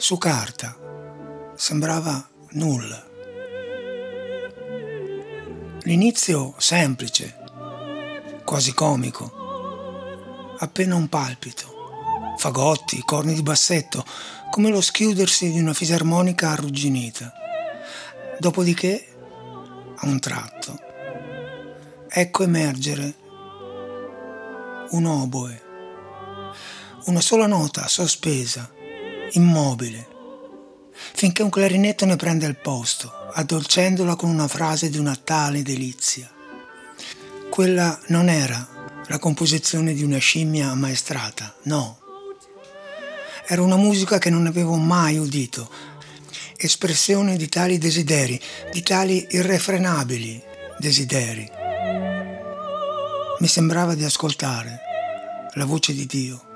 Su carta sembrava nulla. L'inizio semplice, quasi comico, appena un palpito, fagotti, corni di bassetto, come lo schiudersi di una fisarmonica arrugginita. Dopodiché, a un tratto, ecco emergere un oboe, una sola nota sospesa, immobile, finché un clarinetto ne prende il posto, addolcendola con una frase di una tale delizia. Quella non era la composizione di una scimmia ammaestrata, no. Era una musica che non avevo mai udito, espressione di tali desideri, di tali irrefrenabili desideri. Mi sembrava di ascoltare la voce di Dio.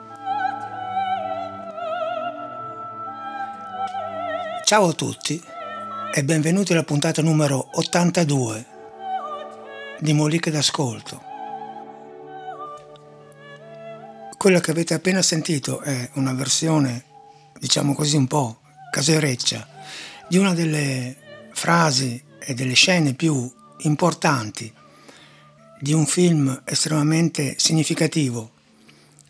Ciao a tutti e benvenuti alla puntata numero 82 di Molique d'Ascolto. Quella che avete appena sentito è una versione, diciamo così, un po' casereccia di una delle frasi e delle scene più importanti di un film estremamente significativo,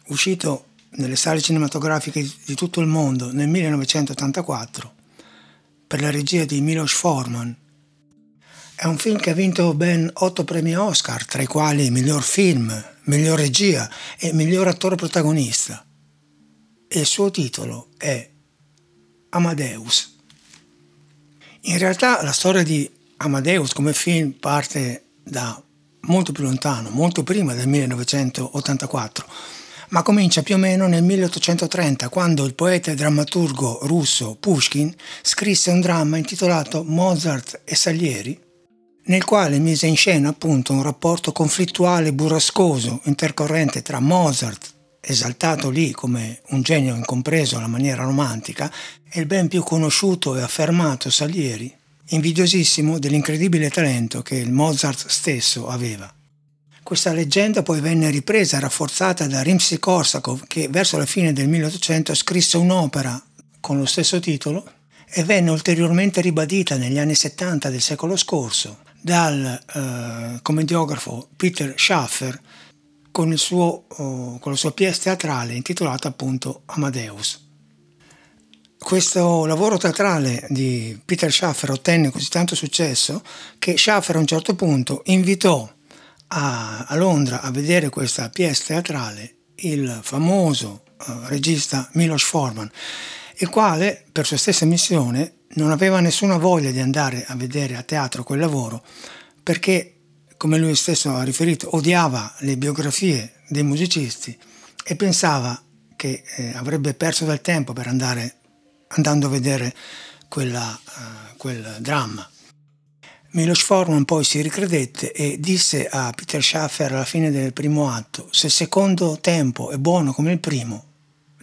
uscito nelle sale cinematografiche di tutto il mondo nel 1984 per la regia di Miloš Forman. È un film che ha vinto ben 8 premi Oscar, tra i quali miglior film, miglior regia e miglior attore protagonista. E il suo titolo è Amadeus. In realtà la storia di Amadeus come film parte da molto più lontano, molto prima del 1984, ma comincia più o meno nel 1830, quando il poeta e drammaturgo russo Pushkin scrisse un dramma intitolato Mozart e Salieri, nel quale mise in scena appunto un rapporto conflittuale, burrascoso, intercorrente tra Mozart, esaltato lì come un genio incompreso alla maniera romantica, e il ben più conosciuto e affermato Salieri, invidiosissimo dell'incredibile talento che il Mozart stesso aveva. Questa leggenda poi venne ripresa e rafforzata da Rimsky-Korsakov, che verso la fine del 1800 scrisse un'opera con lo stesso titolo e venne ulteriormente ribadita negli anni 70 del secolo scorso dal commediografo Peter Shaffer con la sua pièce teatrale intitolata appunto Amadeus. Questo lavoro teatrale di Peter Shaffer ottenne così tanto successo che Shaffer a un certo punto invitò a Londra a vedere questa pièce teatrale il famoso regista Miloš Forman, il quale per sua stessa missione non aveva nessuna voglia di andare a vedere a teatro quel lavoro perché, come lui stesso ha riferito, odiava le biografie dei musicisti e pensava che avrebbe perso del tempo per andando a vedere quel dramma. Miloš Forman poi si ricredette e disse a Peter Shaffer alla fine del primo atto: se il secondo tempo è buono come il primo,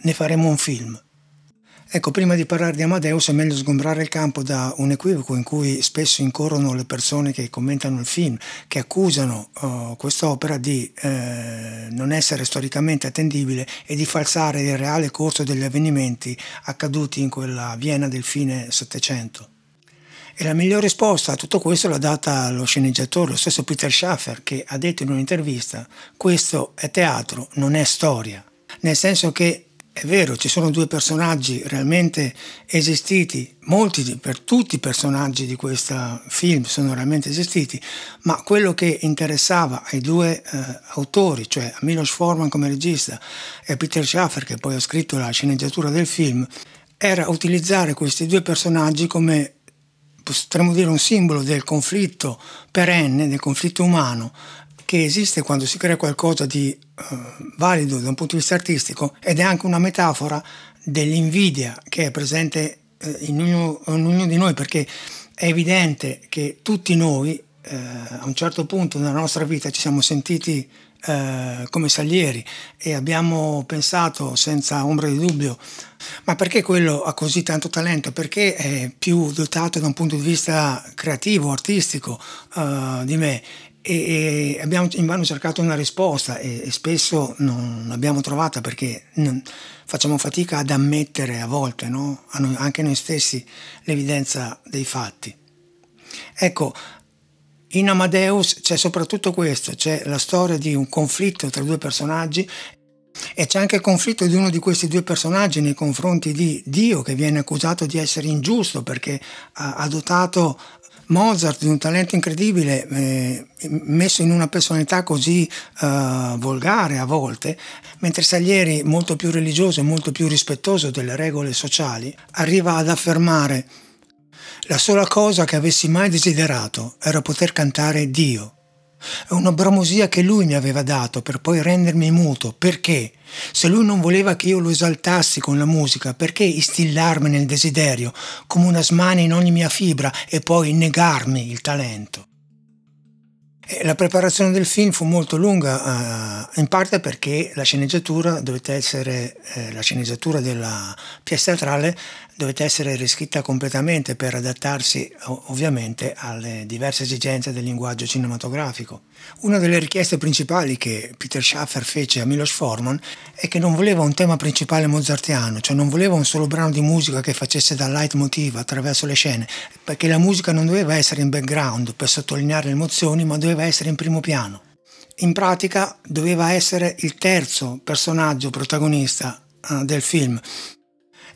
ne faremo un film. Ecco, prima di parlare di Amadeus è meglio sgombrare il campo da un equivoco in cui spesso incorrono le persone che commentano il film, che accusano quest'opera di non essere storicamente attendibile e di falsare il reale corso degli avvenimenti accaduti in quella Vienna del fine Settecento. E la migliore risposta a tutto questo l'ha data lo sceneggiatore, lo stesso Peter Shaffer, che ha detto in un'intervista: questo è teatro, non è storia, nel senso che è vero, ci sono due personaggi realmente esistiti, tutti i personaggi di questo film sono realmente esistiti, ma quello che interessava ai due autori, cioè a Miloš Forman come regista e a Peter Shaffer, che poi ha scritto la sceneggiatura del film, era utilizzare questi due personaggi come, potremmo dire, un simbolo del conflitto perenne, del conflitto umano, che esiste quando si crea qualcosa di valido da un punto di vista artistico, ed è anche una metafora dell'invidia che è presente in ognuno di noi, perché è evidente che tutti noi a un certo punto nella nostra vita ci siamo sentiti come Salieri e abbiamo pensato senza ombra di dubbio: ma perché quello ha così tanto talento? Perché è più dotato da un punto di vista creativo, artistico di me? e abbiamo invano cercato una risposta e spesso non l'abbiamo trovata, perché facciamo fatica ad ammettere a volte, no? Anche noi stessi, l'evidenza dei fatti. Ecco, in Amadeus c'è soprattutto questo, c'è la storia di un conflitto tra due personaggi e c'è anche il conflitto di uno di questi due personaggi nei confronti di Dio, che viene accusato di essere ingiusto perché ha dotato Mozart di un talento incredibile, messo in una personalità così volgare a volte, mentre Salieri, molto più religioso e molto più rispettoso delle regole sociali, arriva ad affermare: la sola cosa che avessi mai desiderato era poter cantare Dio. È una bramosia che lui mi aveva dato per poi rendermi muto. Perché? Se lui non voleva che io lo esaltassi con la musica, perché instillarmene il desiderio come una smania in ogni mia fibra e poi negarmi il talento? La preparazione del film fu molto lunga, in parte perché la sceneggiatura dovette essere, la sceneggiatura della pièce teatrale dovette essere riscritta completamente per adattarsi ovviamente alle diverse esigenze del linguaggio cinematografico. Una delle richieste principali che Peter Shaffer fece a Miloš Forman è che non voleva un tema principale mozartiano, cioè non voleva un solo brano di musica che facesse da leitmotiv attraverso le scene, perché la musica non doveva essere in background per sottolineare le emozioni, ma doveva essere in primo piano. In pratica doveva essere il terzo personaggio protagonista del film.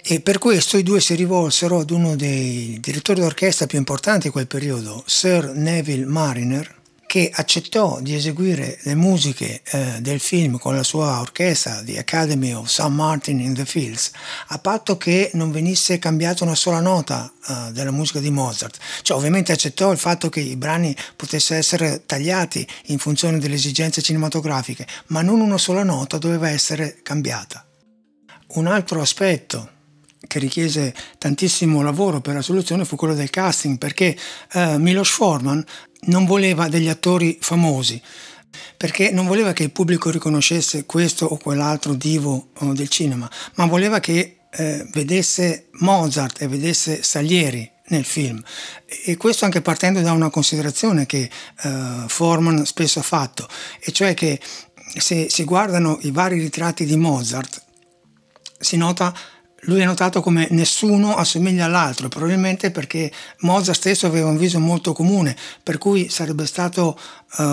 E per questo i due si rivolsero ad uno dei direttori d'orchestra più importanti di quel periodo, Sir Neville Marriner, che accettò di eseguire le musiche del film con la sua orchestra, The Academy of St Martin in the Fields, a patto che non venisse cambiata una sola nota della musica di Mozart. Cioè, ovviamente accettò il fatto che i brani potessero essere tagliati in funzione delle esigenze cinematografiche, ma non una sola nota doveva essere cambiata. Un altro aspetto che richiese tantissimo lavoro per la soluzione fu quello del casting, perché Miloš Forman non voleva degli attori famosi, perché non voleva che il pubblico riconoscesse questo o quell'altro divo del cinema, ma voleva che vedesse Mozart e vedesse Salieri nel film. E questo anche partendo da una considerazione che Forman spesso ha fatto, e cioè che se si guardano i vari ritratti di Mozart lui ha notato come nessuno assomiglia all'altro, probabilmente perché Mozart stesso aveva un viso molto comune, per cui sarebbe stato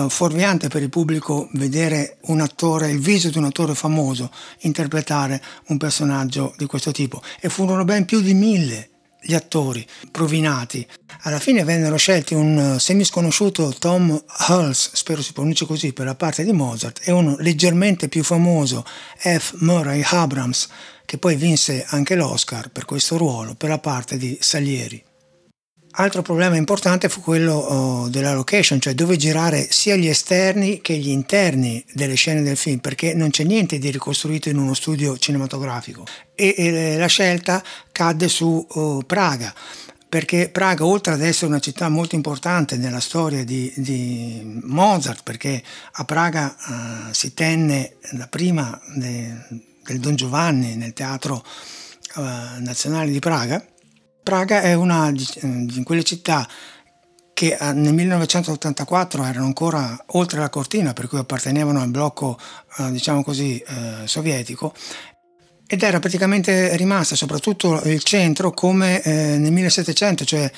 fuorviante per il pubblico vedere un attore, il viso di un attore famoso, interpretare un personaggio di questo tipo. E furono ben più di 1000 gli attori provinati. Alla fine vennero scelti un semisconosciuto Tom Hulce, spero si pronuncia così, per la parte di Mozart, e uno leggermente più famoso, F. Murray Abrams, che poi vinse anche l'Oscar per questo ruolo, per la parte di Salieri. Altro problema importante fu quello della location, cioè dove girare sia gli esterni che gli interni delle scene del film, perché non c'è niente di ricostruito in uno studio cinematografico. E la scelta cadde su Praga, perché Praga, oltre ad essere una città molto importante nella storia di Mozart, perché a Praga si tenne la prima del Don Giovanni nel Teatro Nazionale di Praga. Praga è una di quelle città che nel 1984 erano ancora oltre la cortina, per cui appartenevano al blocco sovietico, ed era praticamente rimasta soprattutto il centro come nel 1700, cioè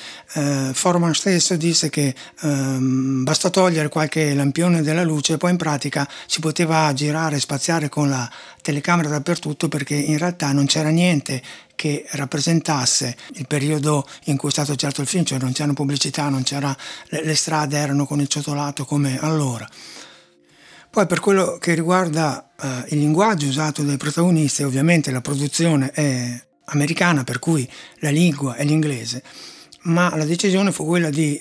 Forman stesso disse che bastò togliere qualche lampione della luce e poi in pratica si poteva girare e spaziare con la telecamera dappertutto, perché in realtà non c'era niente che rappresentasse il periodo in cui è stato girato il film, cioè non c'era pubblicità, non c'era, le strade erano con il ciottolato come allora. Poi per quello che riguarda il linguaggio usato dai protagonisti, ovviamente la produzione è americana, per cui la lingua è l'inglese, ma la decisione fu quella di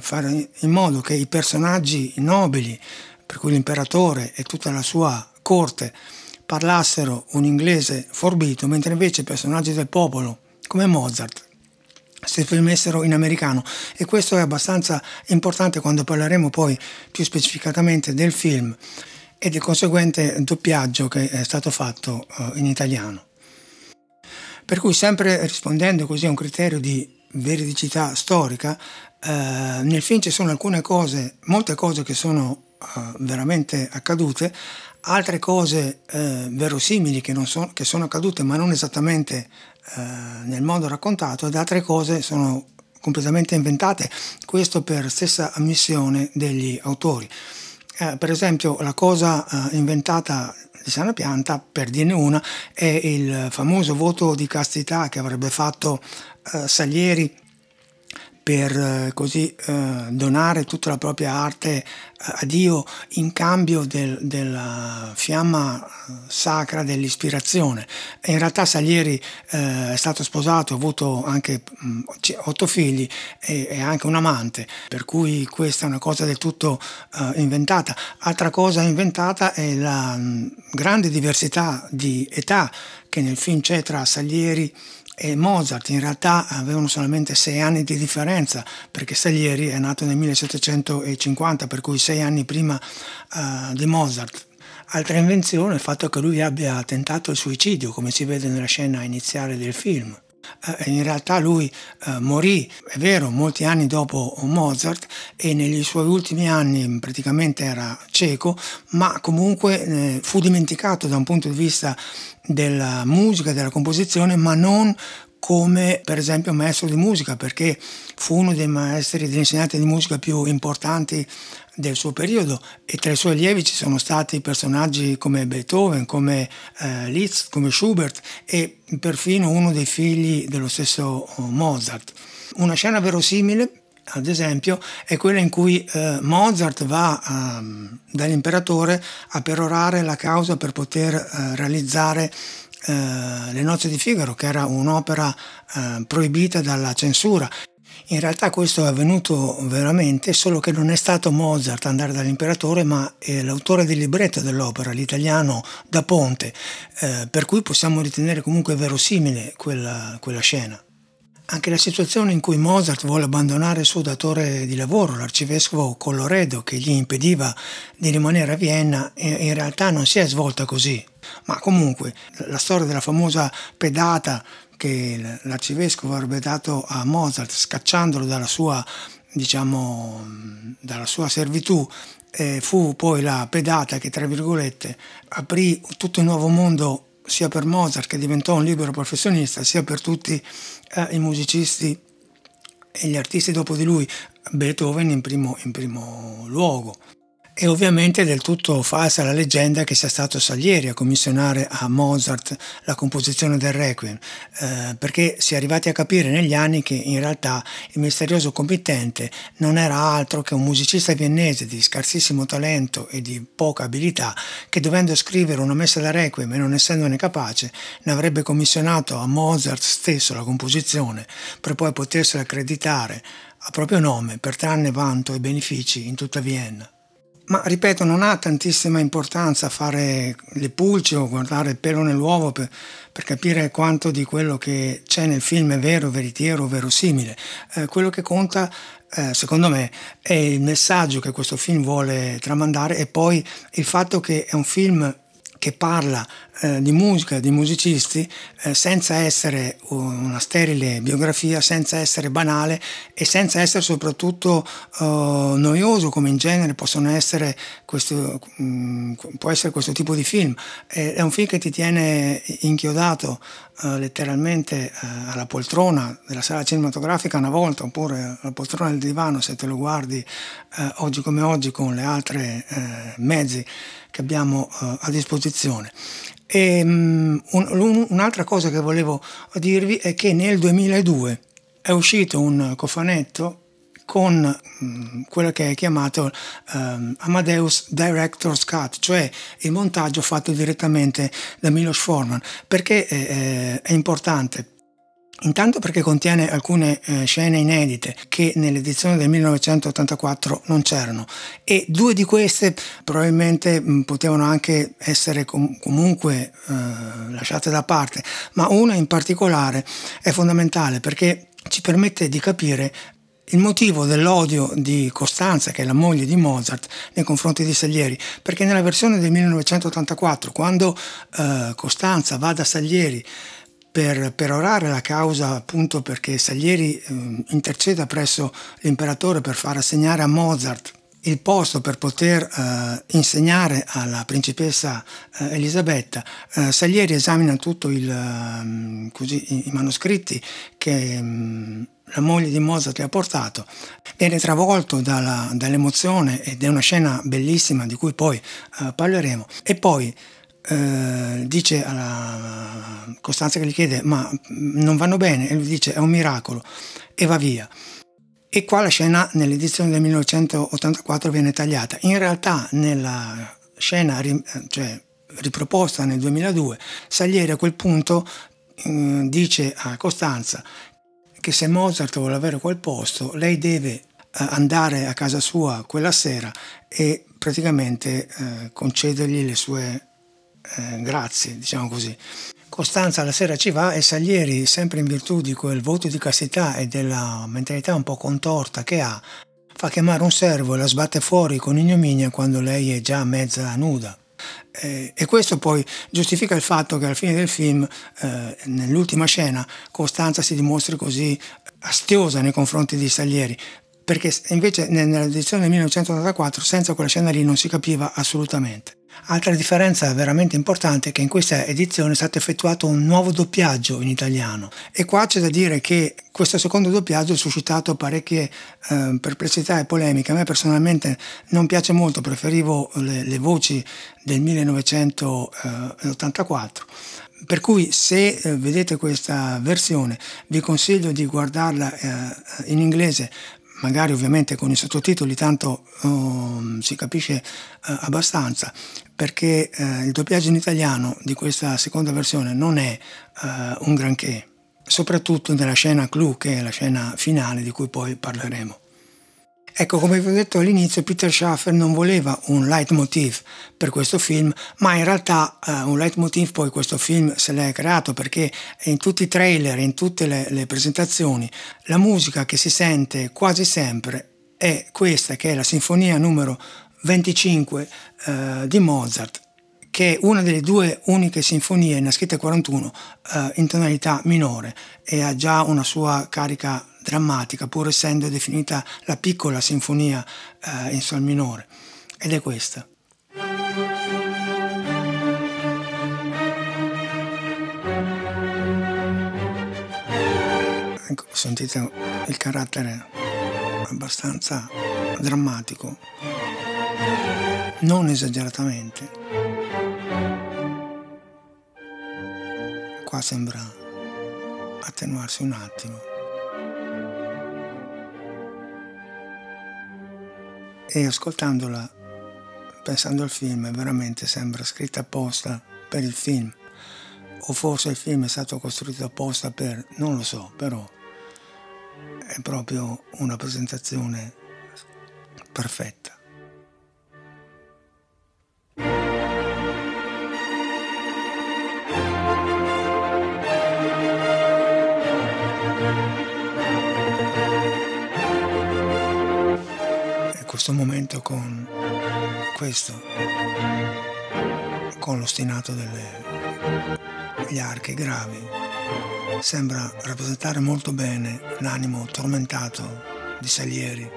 fare in modo che i personaggi nobili, per cui l'imperatore e tutta la sua corte, parlassero un inglese forbito, mentre invece i personaggi del popolo, come Mozart, si esprimessero in americano. E questo è abbastanza importante quando parleremo poi più specificatamente del film e del conseguente doppiaggio che è stato fatto in italiano. Per cui, sempre rispondendo così a un criterio di veridicità storica, nel film ci sono alcune cose, molte cose che sono veramente accadute, altre cose verosimili che sono accadute ma non esattamente nel modo raccontato, ed altre cose sono completamente inventate, questo per stessa ammissione degli autori. Per esempio la cosa inventata di sana pianta, per dirne una, è il famoso voto di castità che avrebbe fatto Salieri per donare tutta la propria arte a Dio in cambio della fiamma sacra dell'ispirazione. E in realtà Salieri è stato sposato, ha avuto anche 8 figli e anche un amante, per cui questa è una cosa del tutto inventata. Altra cosa inventata è la grande diversità di età che nel film c'è tra Salieri e Mozart. In realtà avevano solamente 6 anni di differenza, perché Salieri è nato nel 1750, per cui 6 anni prima di Mozart. Altra invenzione è il fatto che lui abbia tentato il suicidio, come si vede nella scena iniziale del film. In realtà lui morì, è vero, molti anni dopo Mozart, e negli suoi ultimi anni praticamente era cieco, ma comunque fu dimenticato da un punto di vista della musica, della composizione, ma non come per esempio maestro di musica, perché fu uno dei maestri, degli insegnanti di musica più importanti del suo periodo, e tra i suoi allievi ci sono stati personaggi come Beethoven, come Liszt, come Schubert e perfino uno dei figli dello stesso Mozart. Una scena verosimile, ad esempio, è quella in cui Mozart va dall'imperatore a perorare la causa per poter realizzare Le nozze di Figaro, che era un'opera proibita dalla censura. In realtà questo è avvenuto veramente, solo che non è stato Mozart ad andare dall'imperatore, ma è l'autore del libretto dell'opera, l'italiano Da Ponte, per cui possiamo ritenere comunque verosimile quella scena. Anche la situazione in cui Mozart vuole abbandonare il suo datore di lavoro, l'arcivescovo Colloredo, che gli impediva di rimanere a Vienna, in realtà non si è svolta così. Ma comunque la storia della famosa pedata che l'arcivescovo avrebbe dato a Mozart, scacciandolo dalla sua servitù, fu poi la pedata che, tra virgolette, aprì tutto un nuovo mondo sia per Mozart, che diventò un libero professionista, sia per tutti i musicisti e gli artisti dopo di lui, Beethoven in primo luogo. E ovviamente è del tutto falsa la leggenda che sia stato Salieri a commissionare a Mozart la composizione del Requiem, perché si è arrivati a capire negli anni che in realtà il misterioso committente non era altro che un musicista viennese di scarsissimo talento e di poca abilità, che, dovendo scrivere una messa da Requiem e non essendone capace, ne avrebbe commissionato a Mozart stesso la composizione, per poi potersela accreditare a proprio nome per trarne vanto e benefici in tutta Vienna. Ma ripeto, non ha tantissima importanza fare le pulci o guardare il pelo nell'uovo per capire quanto di quello che c'è nel film è vero, veritiero, verosimile. Quello che conta, secondo me, è il messaggio che questo film vuole tramandare, e poi il fatto che è un film che parla di musica, di musicisti, senza essere una sterile biografia, senza essere banale e senza essere soprattutto noioso, come in genere può essere questo tipo di film. È un film che ti tiene inchiodato letteralmente alla poltrona della sala cinematografica una volta, oppure alla poltrona del divano se te lo guardi oggi come oggi con le altre mezzi che abbiamo a disposizione. E un'altra cosa che volevo dirvi è che nel 2002 è uscito un cofanetto con quello che è chiamato Amadeus Director's Cut, cioè il montaggio fatto direttamente da Miloš Forman. Perché è importante? Intanto perché contiene alcune scene inedite che nell'edizione del 1984 non c'erano, e 2 di queste probabilmente potevano anche essere comunque lasciate da parte, ma una in particolare è fondamentale perché ci permette di capire il motivo dell'odio di Costanza, che è la moglie di Mozart, nei confronti di Salieri, perché nella versione del 1984, quando Costanza va da Salieri per perorare la causa, appunto perché Salieri interceda presso l'imperatore per far assegnare a Mozart il posto per poter insegnare alla principessa Elisabetta. Salieri esamina tutto i manoscritti che la moglie di Mozart le ha portato, viene travolto dall'emozione ed è una scena bellissima di cui poi parleremo. E poi dice alla Costanza, che gli chiede ma non vanno bene, e lui dice è un miracolo e va via. E qua la scena nell'edizione del 1984 viene tagliata. In realtà nella scena riproposta nel 2002 Salieri a quel punto dice a Costanza che se Mozart vuole avere quel posto lei deve andare a casa sua quella sera e praticamente concedergli le sue grazie, diciamo così. Costanza la sera ci va e Salieri, sempre in virtù di quel voto di castità e della mentalità un po' contorta che ha, fa chiamare un servo e la sbatte fuori con ignominia quando lei è già mezza nuda. E questo poi giustifica il fatto che alla fine del film, nell'ultima scena, Costanza si dimostri così astiosa nei confronti di Salieri, perché invece nell'edizione del 1984 senza quella scena lì non si capiva assolutamente. Altra differenza veramente importante è che in questa edizione è stato effettuato un nuovo doppiaggio in italiano, e qua c'è da dire che questo secondo doppiaggio ha suscitato parecchie perplessità e polemiche. A me personalmente non piace molto, preferivo le voci del 1984, per cui se vedete questa versione vi consiglio di guardarla in inglese, magari ovviamente con i sottotitoli, tanto si capisce abbastanza, perché il doppiaggio in italiano di questa seconda versione non è un granché, soprattutto nella scena clou, che è la scena finale di cui poi parleremo. Ecco, come vi ho detto all'inizio, Peter Shaffer non voleva un leitmotiv per questo film, ma in realtà un leitmotiv poi questo film se l'è creato, perché in tutti i trailer, in tutte le presentazioni, la musica che si sente quasi sempre è questa, che è la sinfonia numero 25 di Mozart, che è una delle due uniche sinfonie nascite nel 41 in tonalità minore, e ha già una sua carica drammatica, pur essendo definita la piccola sinfonia in sol minore, ed è questa. Ecco, sentite il carattere abbastanza drammatico, non esageratamente. Qua sembra attenuarsi un attimo. E ascoltandola, pensando al film, veramente sembra scritta apposta per il film, o forse il film è stato costruito apposta per, non lo so, però è proprio una presentazione perfetta. Questo momento con questo, con l'ostinato degli archi gravi, sembra rappresentare molto bene l'animo tormentato di Salieri.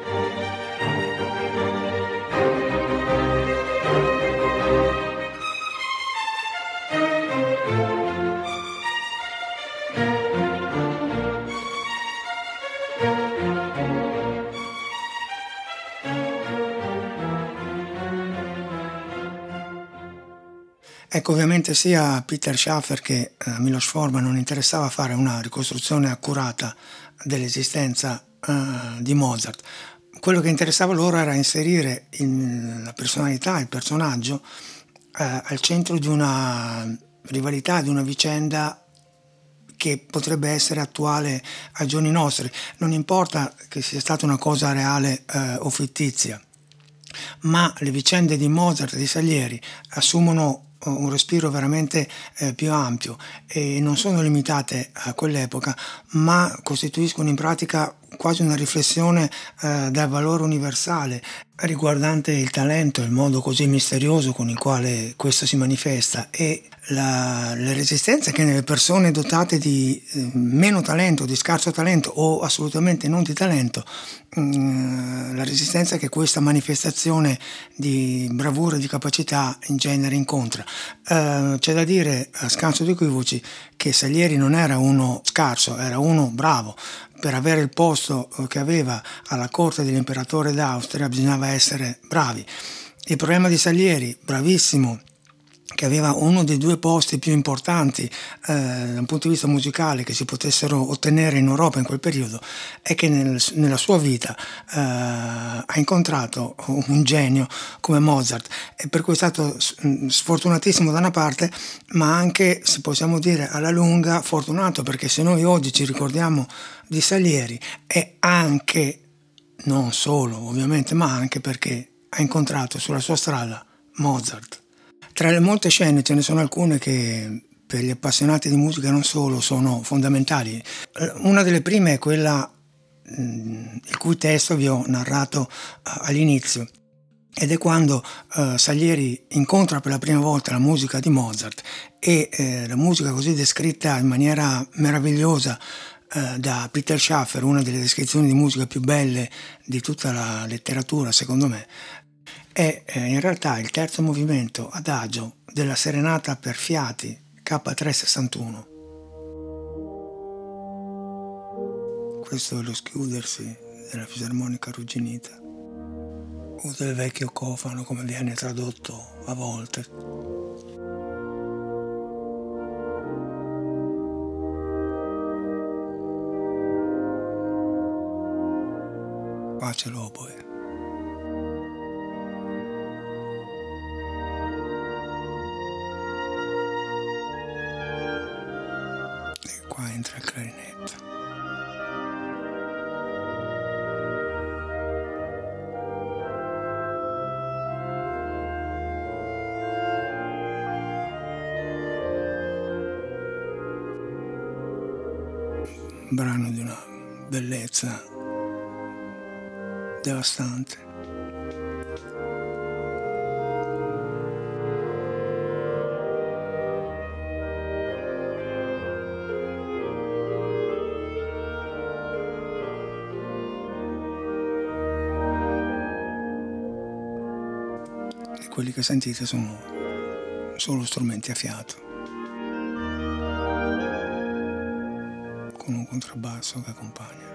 Ecco, ovviamente sia a Peter Shaffer che a Miloš Forman non interessava fare una ricostruzione accurata dell'esistenza di Mozart. Quello che interessava loro era inserire la personalità, il personaggio, al centro di una rivalità, di una vicenda che potrebbe essere attuale ai giorni nostri. Non importa che sia stata una cosa reale o fittizia, ma le vicende di Mozart e di Salieri assumono un respiro veramente più ampio e non sono limitate a quell'epoca, ma costituiscono in pratica quasi una riflessione dal valore universale riguardante il talento, il modo così misterioso con il quale questo si manifesta e la resistenza che nelle persone dotate di meno talento, di scarso talento o assolutamente non di talento, la resistenza che questa manifestazione di bravura, di capacità in genere incontra. C'è da dire, a scanso di equivoci, che Salieri non era uno scarso, era uno bravo. Per avere il posto che aveva alla corte dell'imperatore d'Austria bisognava essere bravi. Il problema di Salieri, bravissimo, che aveva uno dei due posti più importanti da un punto di vista musicale che si potessero ottenere in Europa in quel periodo, è che nella sua vita ha incontrato un genio come Mozart, e per cui è stato sfortunatissimo da una parte, ma anche, se possiamo dire, alla lunga fortunato, perché se noi oggi ci ricordiamo di Salieri è anche, non solo ovviamente, ma anche perché ha incontrato sulla sua strada Mozart. Tra le molte scene ce ne sono alcune che per gli appassionati di musica non solo sono fondamentali. Una delle prime è quella il cui testo vi ho narrato all'inizio, ed è quando Salieri incontra per la prima volta la musica di Mozart e la musica così descritta in maniera meravigliosa da Peter Shaffer, una delle descrizioni di musica più belle di tutta la letteratura secondo me, è in realtà il terzo movimento adagio della serenata per fiati K361. Questo è lo schiudersi della fisarmonica arrugginita o del vecchio cofano, come viene tradotto a volte. Qua c'è l'oboe. Qua entra il clarinetto. Un brano di una bellezza devastante. Quelli che sentite sono solo strumenti a fiato, con un contrabbasso che accompagna.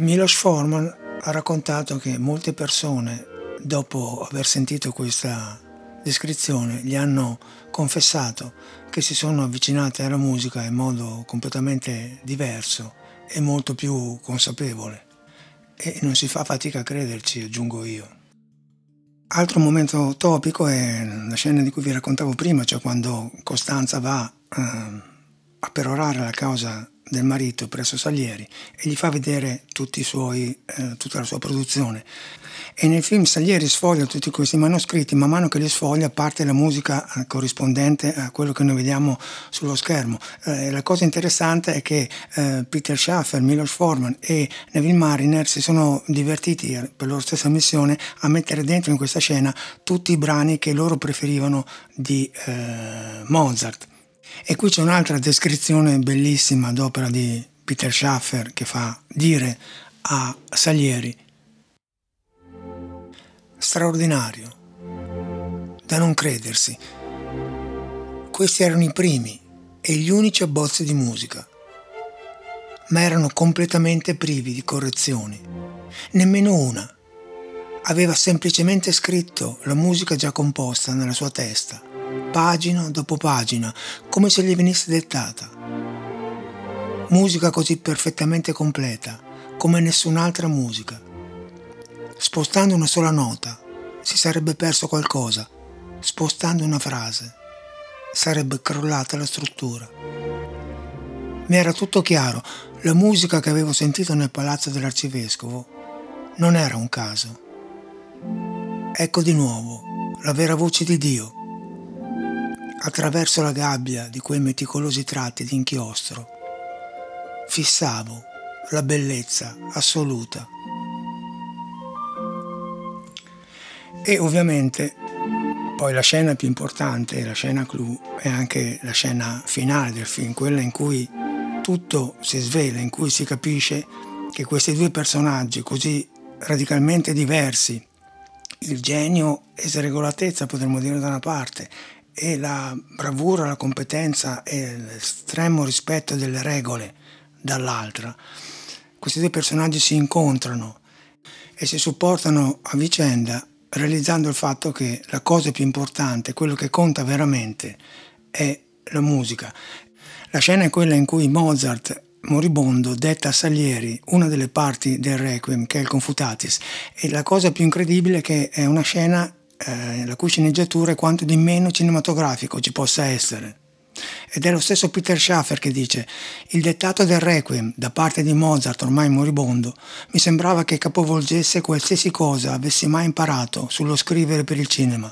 Miloš Forman ha raccontato che molte persone, dopo aver sentito questa descrizione, gli hanno confessato che si sono avvicinate alla musica in modo completamente diverso e molto più consapevole. E non si fa fatica a crederci, aggiungo io. Altro momento topico è la scena di cui vi raccontavo prima, cioè quando Costanza va a perorare la causa del marito presso Salieri e gli fa vedere tutti i suoi, tutta la sua produzione, e nel film Salieri sfoglia tutti questi manoscritti. Man mano che li sfoglia parte la musica corrispondente a quello che noi vediamo sullo schermo. La cosa interessante è che Peter Shaffer, Miloš Forman e Neville Marriner si sono divertiti per loro stessa missione a mettere dentro in questa scena tutti i brani che loro preferivano di Mozart. E qui c'è un'altra descrizione bellissima d'opera di Peter Shaffer che fa dire a Salieri: straordinario, da non credersi. Questi erano i primi e gli unici abbozzi di musica, ma erano completamente privi di correzioni, nemmeno una. Aveva semplicemente scritto la musica già composta nella sua testa, pagina dopo pagina, come se gli venisse dettata. Musica così perfettamente completa, come nessun'altra musica. Spostando una sola nota si sarebbe perso qualcosa, spostando una frase sarebbe crollata la struttura. Mi era tutto chiaro, la musica che avevo sentito nel palazzo dell'arcivescovo non era un caso. Ecco di nuovo la vera voce di Dio, attraverso la gabbia di quei meticolosi tratti di inchiostro. Fissavo la bellezza assoluta. E ovviamente poi la scena più importante, la scena clou, è anche la scena finale del film, quella in cui tutto si svela, in cui si capisce che questi due personaggi così radicalmente diversi, il genio e sregolatezza potremmo dire da una parte, e la bravura, la competenza e l'estremo rispetto delle regole dall'altra, questi due personaggi si incontrano e si supportano a vicenda, realizzando il fatto che la cosa più importante, quello che conta veramente, è la musica. La scena è quella in cui Mozart, moribondo, detta a Salieri una delle parti del Requiem, che è il Confutatis, e la cosa più incredibile è che è una scena la cui sceneggiatura è quanto di meno cinematografico ci possa essere. Ed è lo stesso Peter Shaffer che dice: il dettato del Requiem da parte di Mozart, ormai moribondo, mi sembrava che capovolgesse qualsiasi cosa avessi mai imparato sullo scrivere per il cinema.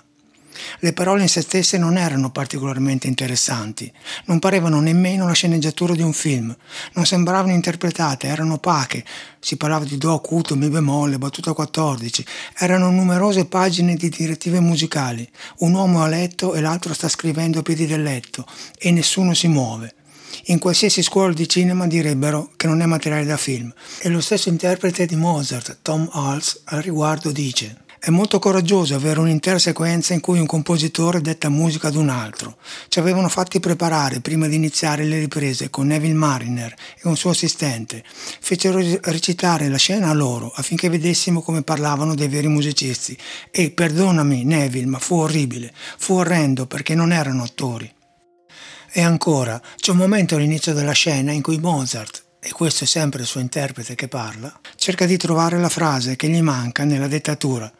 Le parole in sé stesse non erano particolarmente interessanti, non parevano nemmeno la sceneggiatura di un film, non sembravano interpretate, erano opache. Si parlava di do acuto, mi bemolle, battuta 14, erano numerose pagine di direttive musicali, un uomo a letto e l'altro sta scrivendo a piedi del letto e nessuno si muove. In qualsiasi scuola di cinema direbbero che non è materiale da film. E lo stesso interprete di Mozart, Tom Hulce, al riguardo dice: è molto coraggioso avere un'intera sequenza in cui un compositore detta musica ad un altro. Ci avevano fatti preparare prima di iniziare le riprese con Neville Marriner e un suo assistente. Fecero recitare la scena a loro affinché vedessimo come parlavano dei veri musicisti. E perdonami Neville, ma fu orribile, fu orrendo perché non erano attori. E ancora, c'è un momento all'inizio della scena in cui Mozart, e questo è sempre il suo interprete che parla, cerca di trovare la frase che gli manca nella dettatura.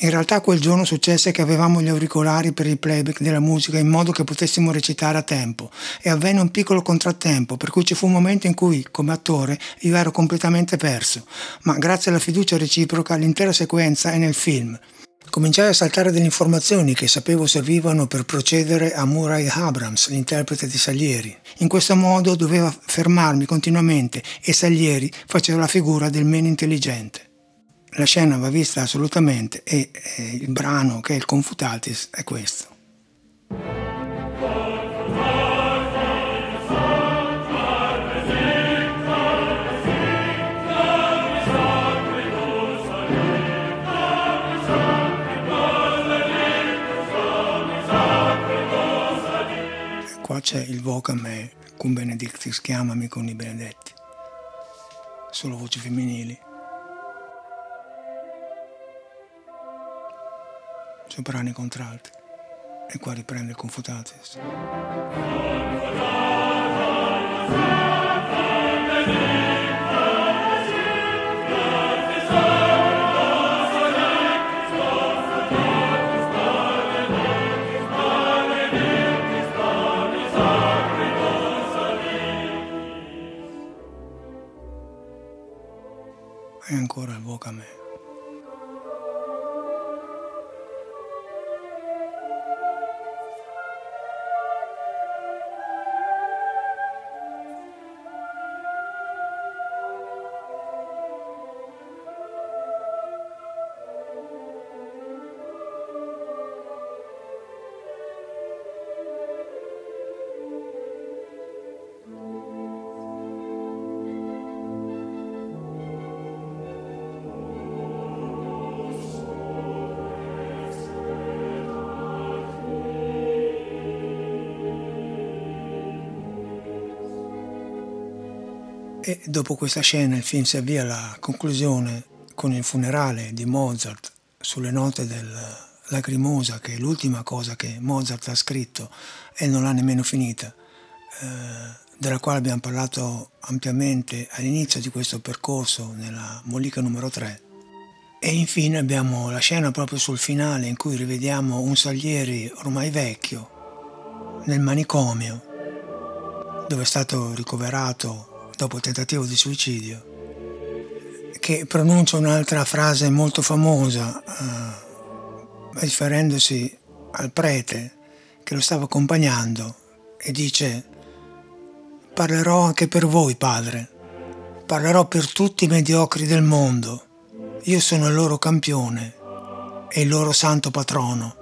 In realtà quel giorno successe che avevamo gli auricolari per il playback della musica in modo che potessimo recitare a tempo, e avvenne un piccolo contrattempo per cui ci fu un momento in cui, come attore, io ero completamente perso, ma grazie alla fiducia reciproca l'intera sequenza è nel film. Cominciai a saltare delle informazioni che sapevo servivano per procedere a Murray Abrams, l'interprete di Salieri. In questo modo doveva fermarmi continuamente e Salieri faceva la figura del meno intelligente. La scena va vista assolutamente e il brano che è il Confutatis è questo. E qua c'è il vocam e cum benedictis chiamami con i benedetti. Solo voci femminili. Soprani contralti, e qua riprende il Confutatis. E ancora il vocame. E dopo questa scena il film si avvia alla conclusione con il funerale di Mozart sulle note del Lacrimosa, che è l'ultima cosa che Mozart ha scritto e non l'ha nemmeno finita, della quale abbiamo parlato ampiamente all'inizio di questo percorso nella Molica numero 3. E infine abbiamo la scena proprio sul finale in cui rivediamo un Salieri ormai vecchio, nel manicomio, dove è stato ricoverato dopo il tentativo di suicidio, che pronuncia un'altra frase molto famosa, riferendosi al prete che lo stava accompagnando, e dice: «Parlerò anche per voi, padre, parlerò per tutti i mediocri del mondo, io sono il loro campione e il loro santo patrono».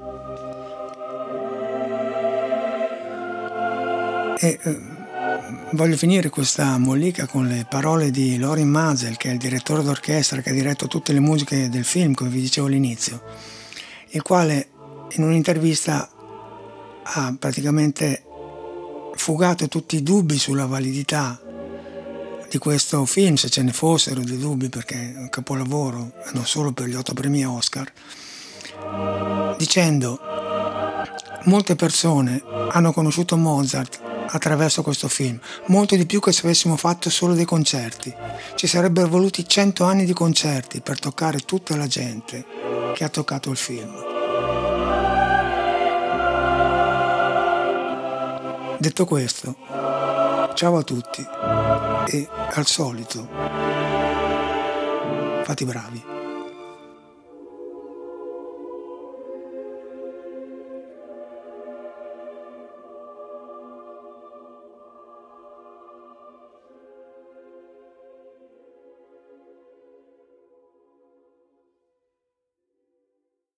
Voglio finire questa mollica con le parole di Lorin Maazel, che è il direttore d'orchestra che ha diretto tutte le musiche del film, come vi dicevo all'inizio, il quale in un'intervista ha praticamente fugato tutti i dubbi sulla validità di questo film, se ce ne fossero dei dubbi, perché è un capolavoro non solo per gli 8 premi Oscar, dicendo: molte persone hanno conosciuto Mozart attraverso questo film, molto di più che se avessimo fatto solo dei concerti. Ci sarebbero voluti 100 anni di concerti per toccare tutta la gente che ha toccato il film. Detto questo, ciao a tutti e, al solito, fate i bravi.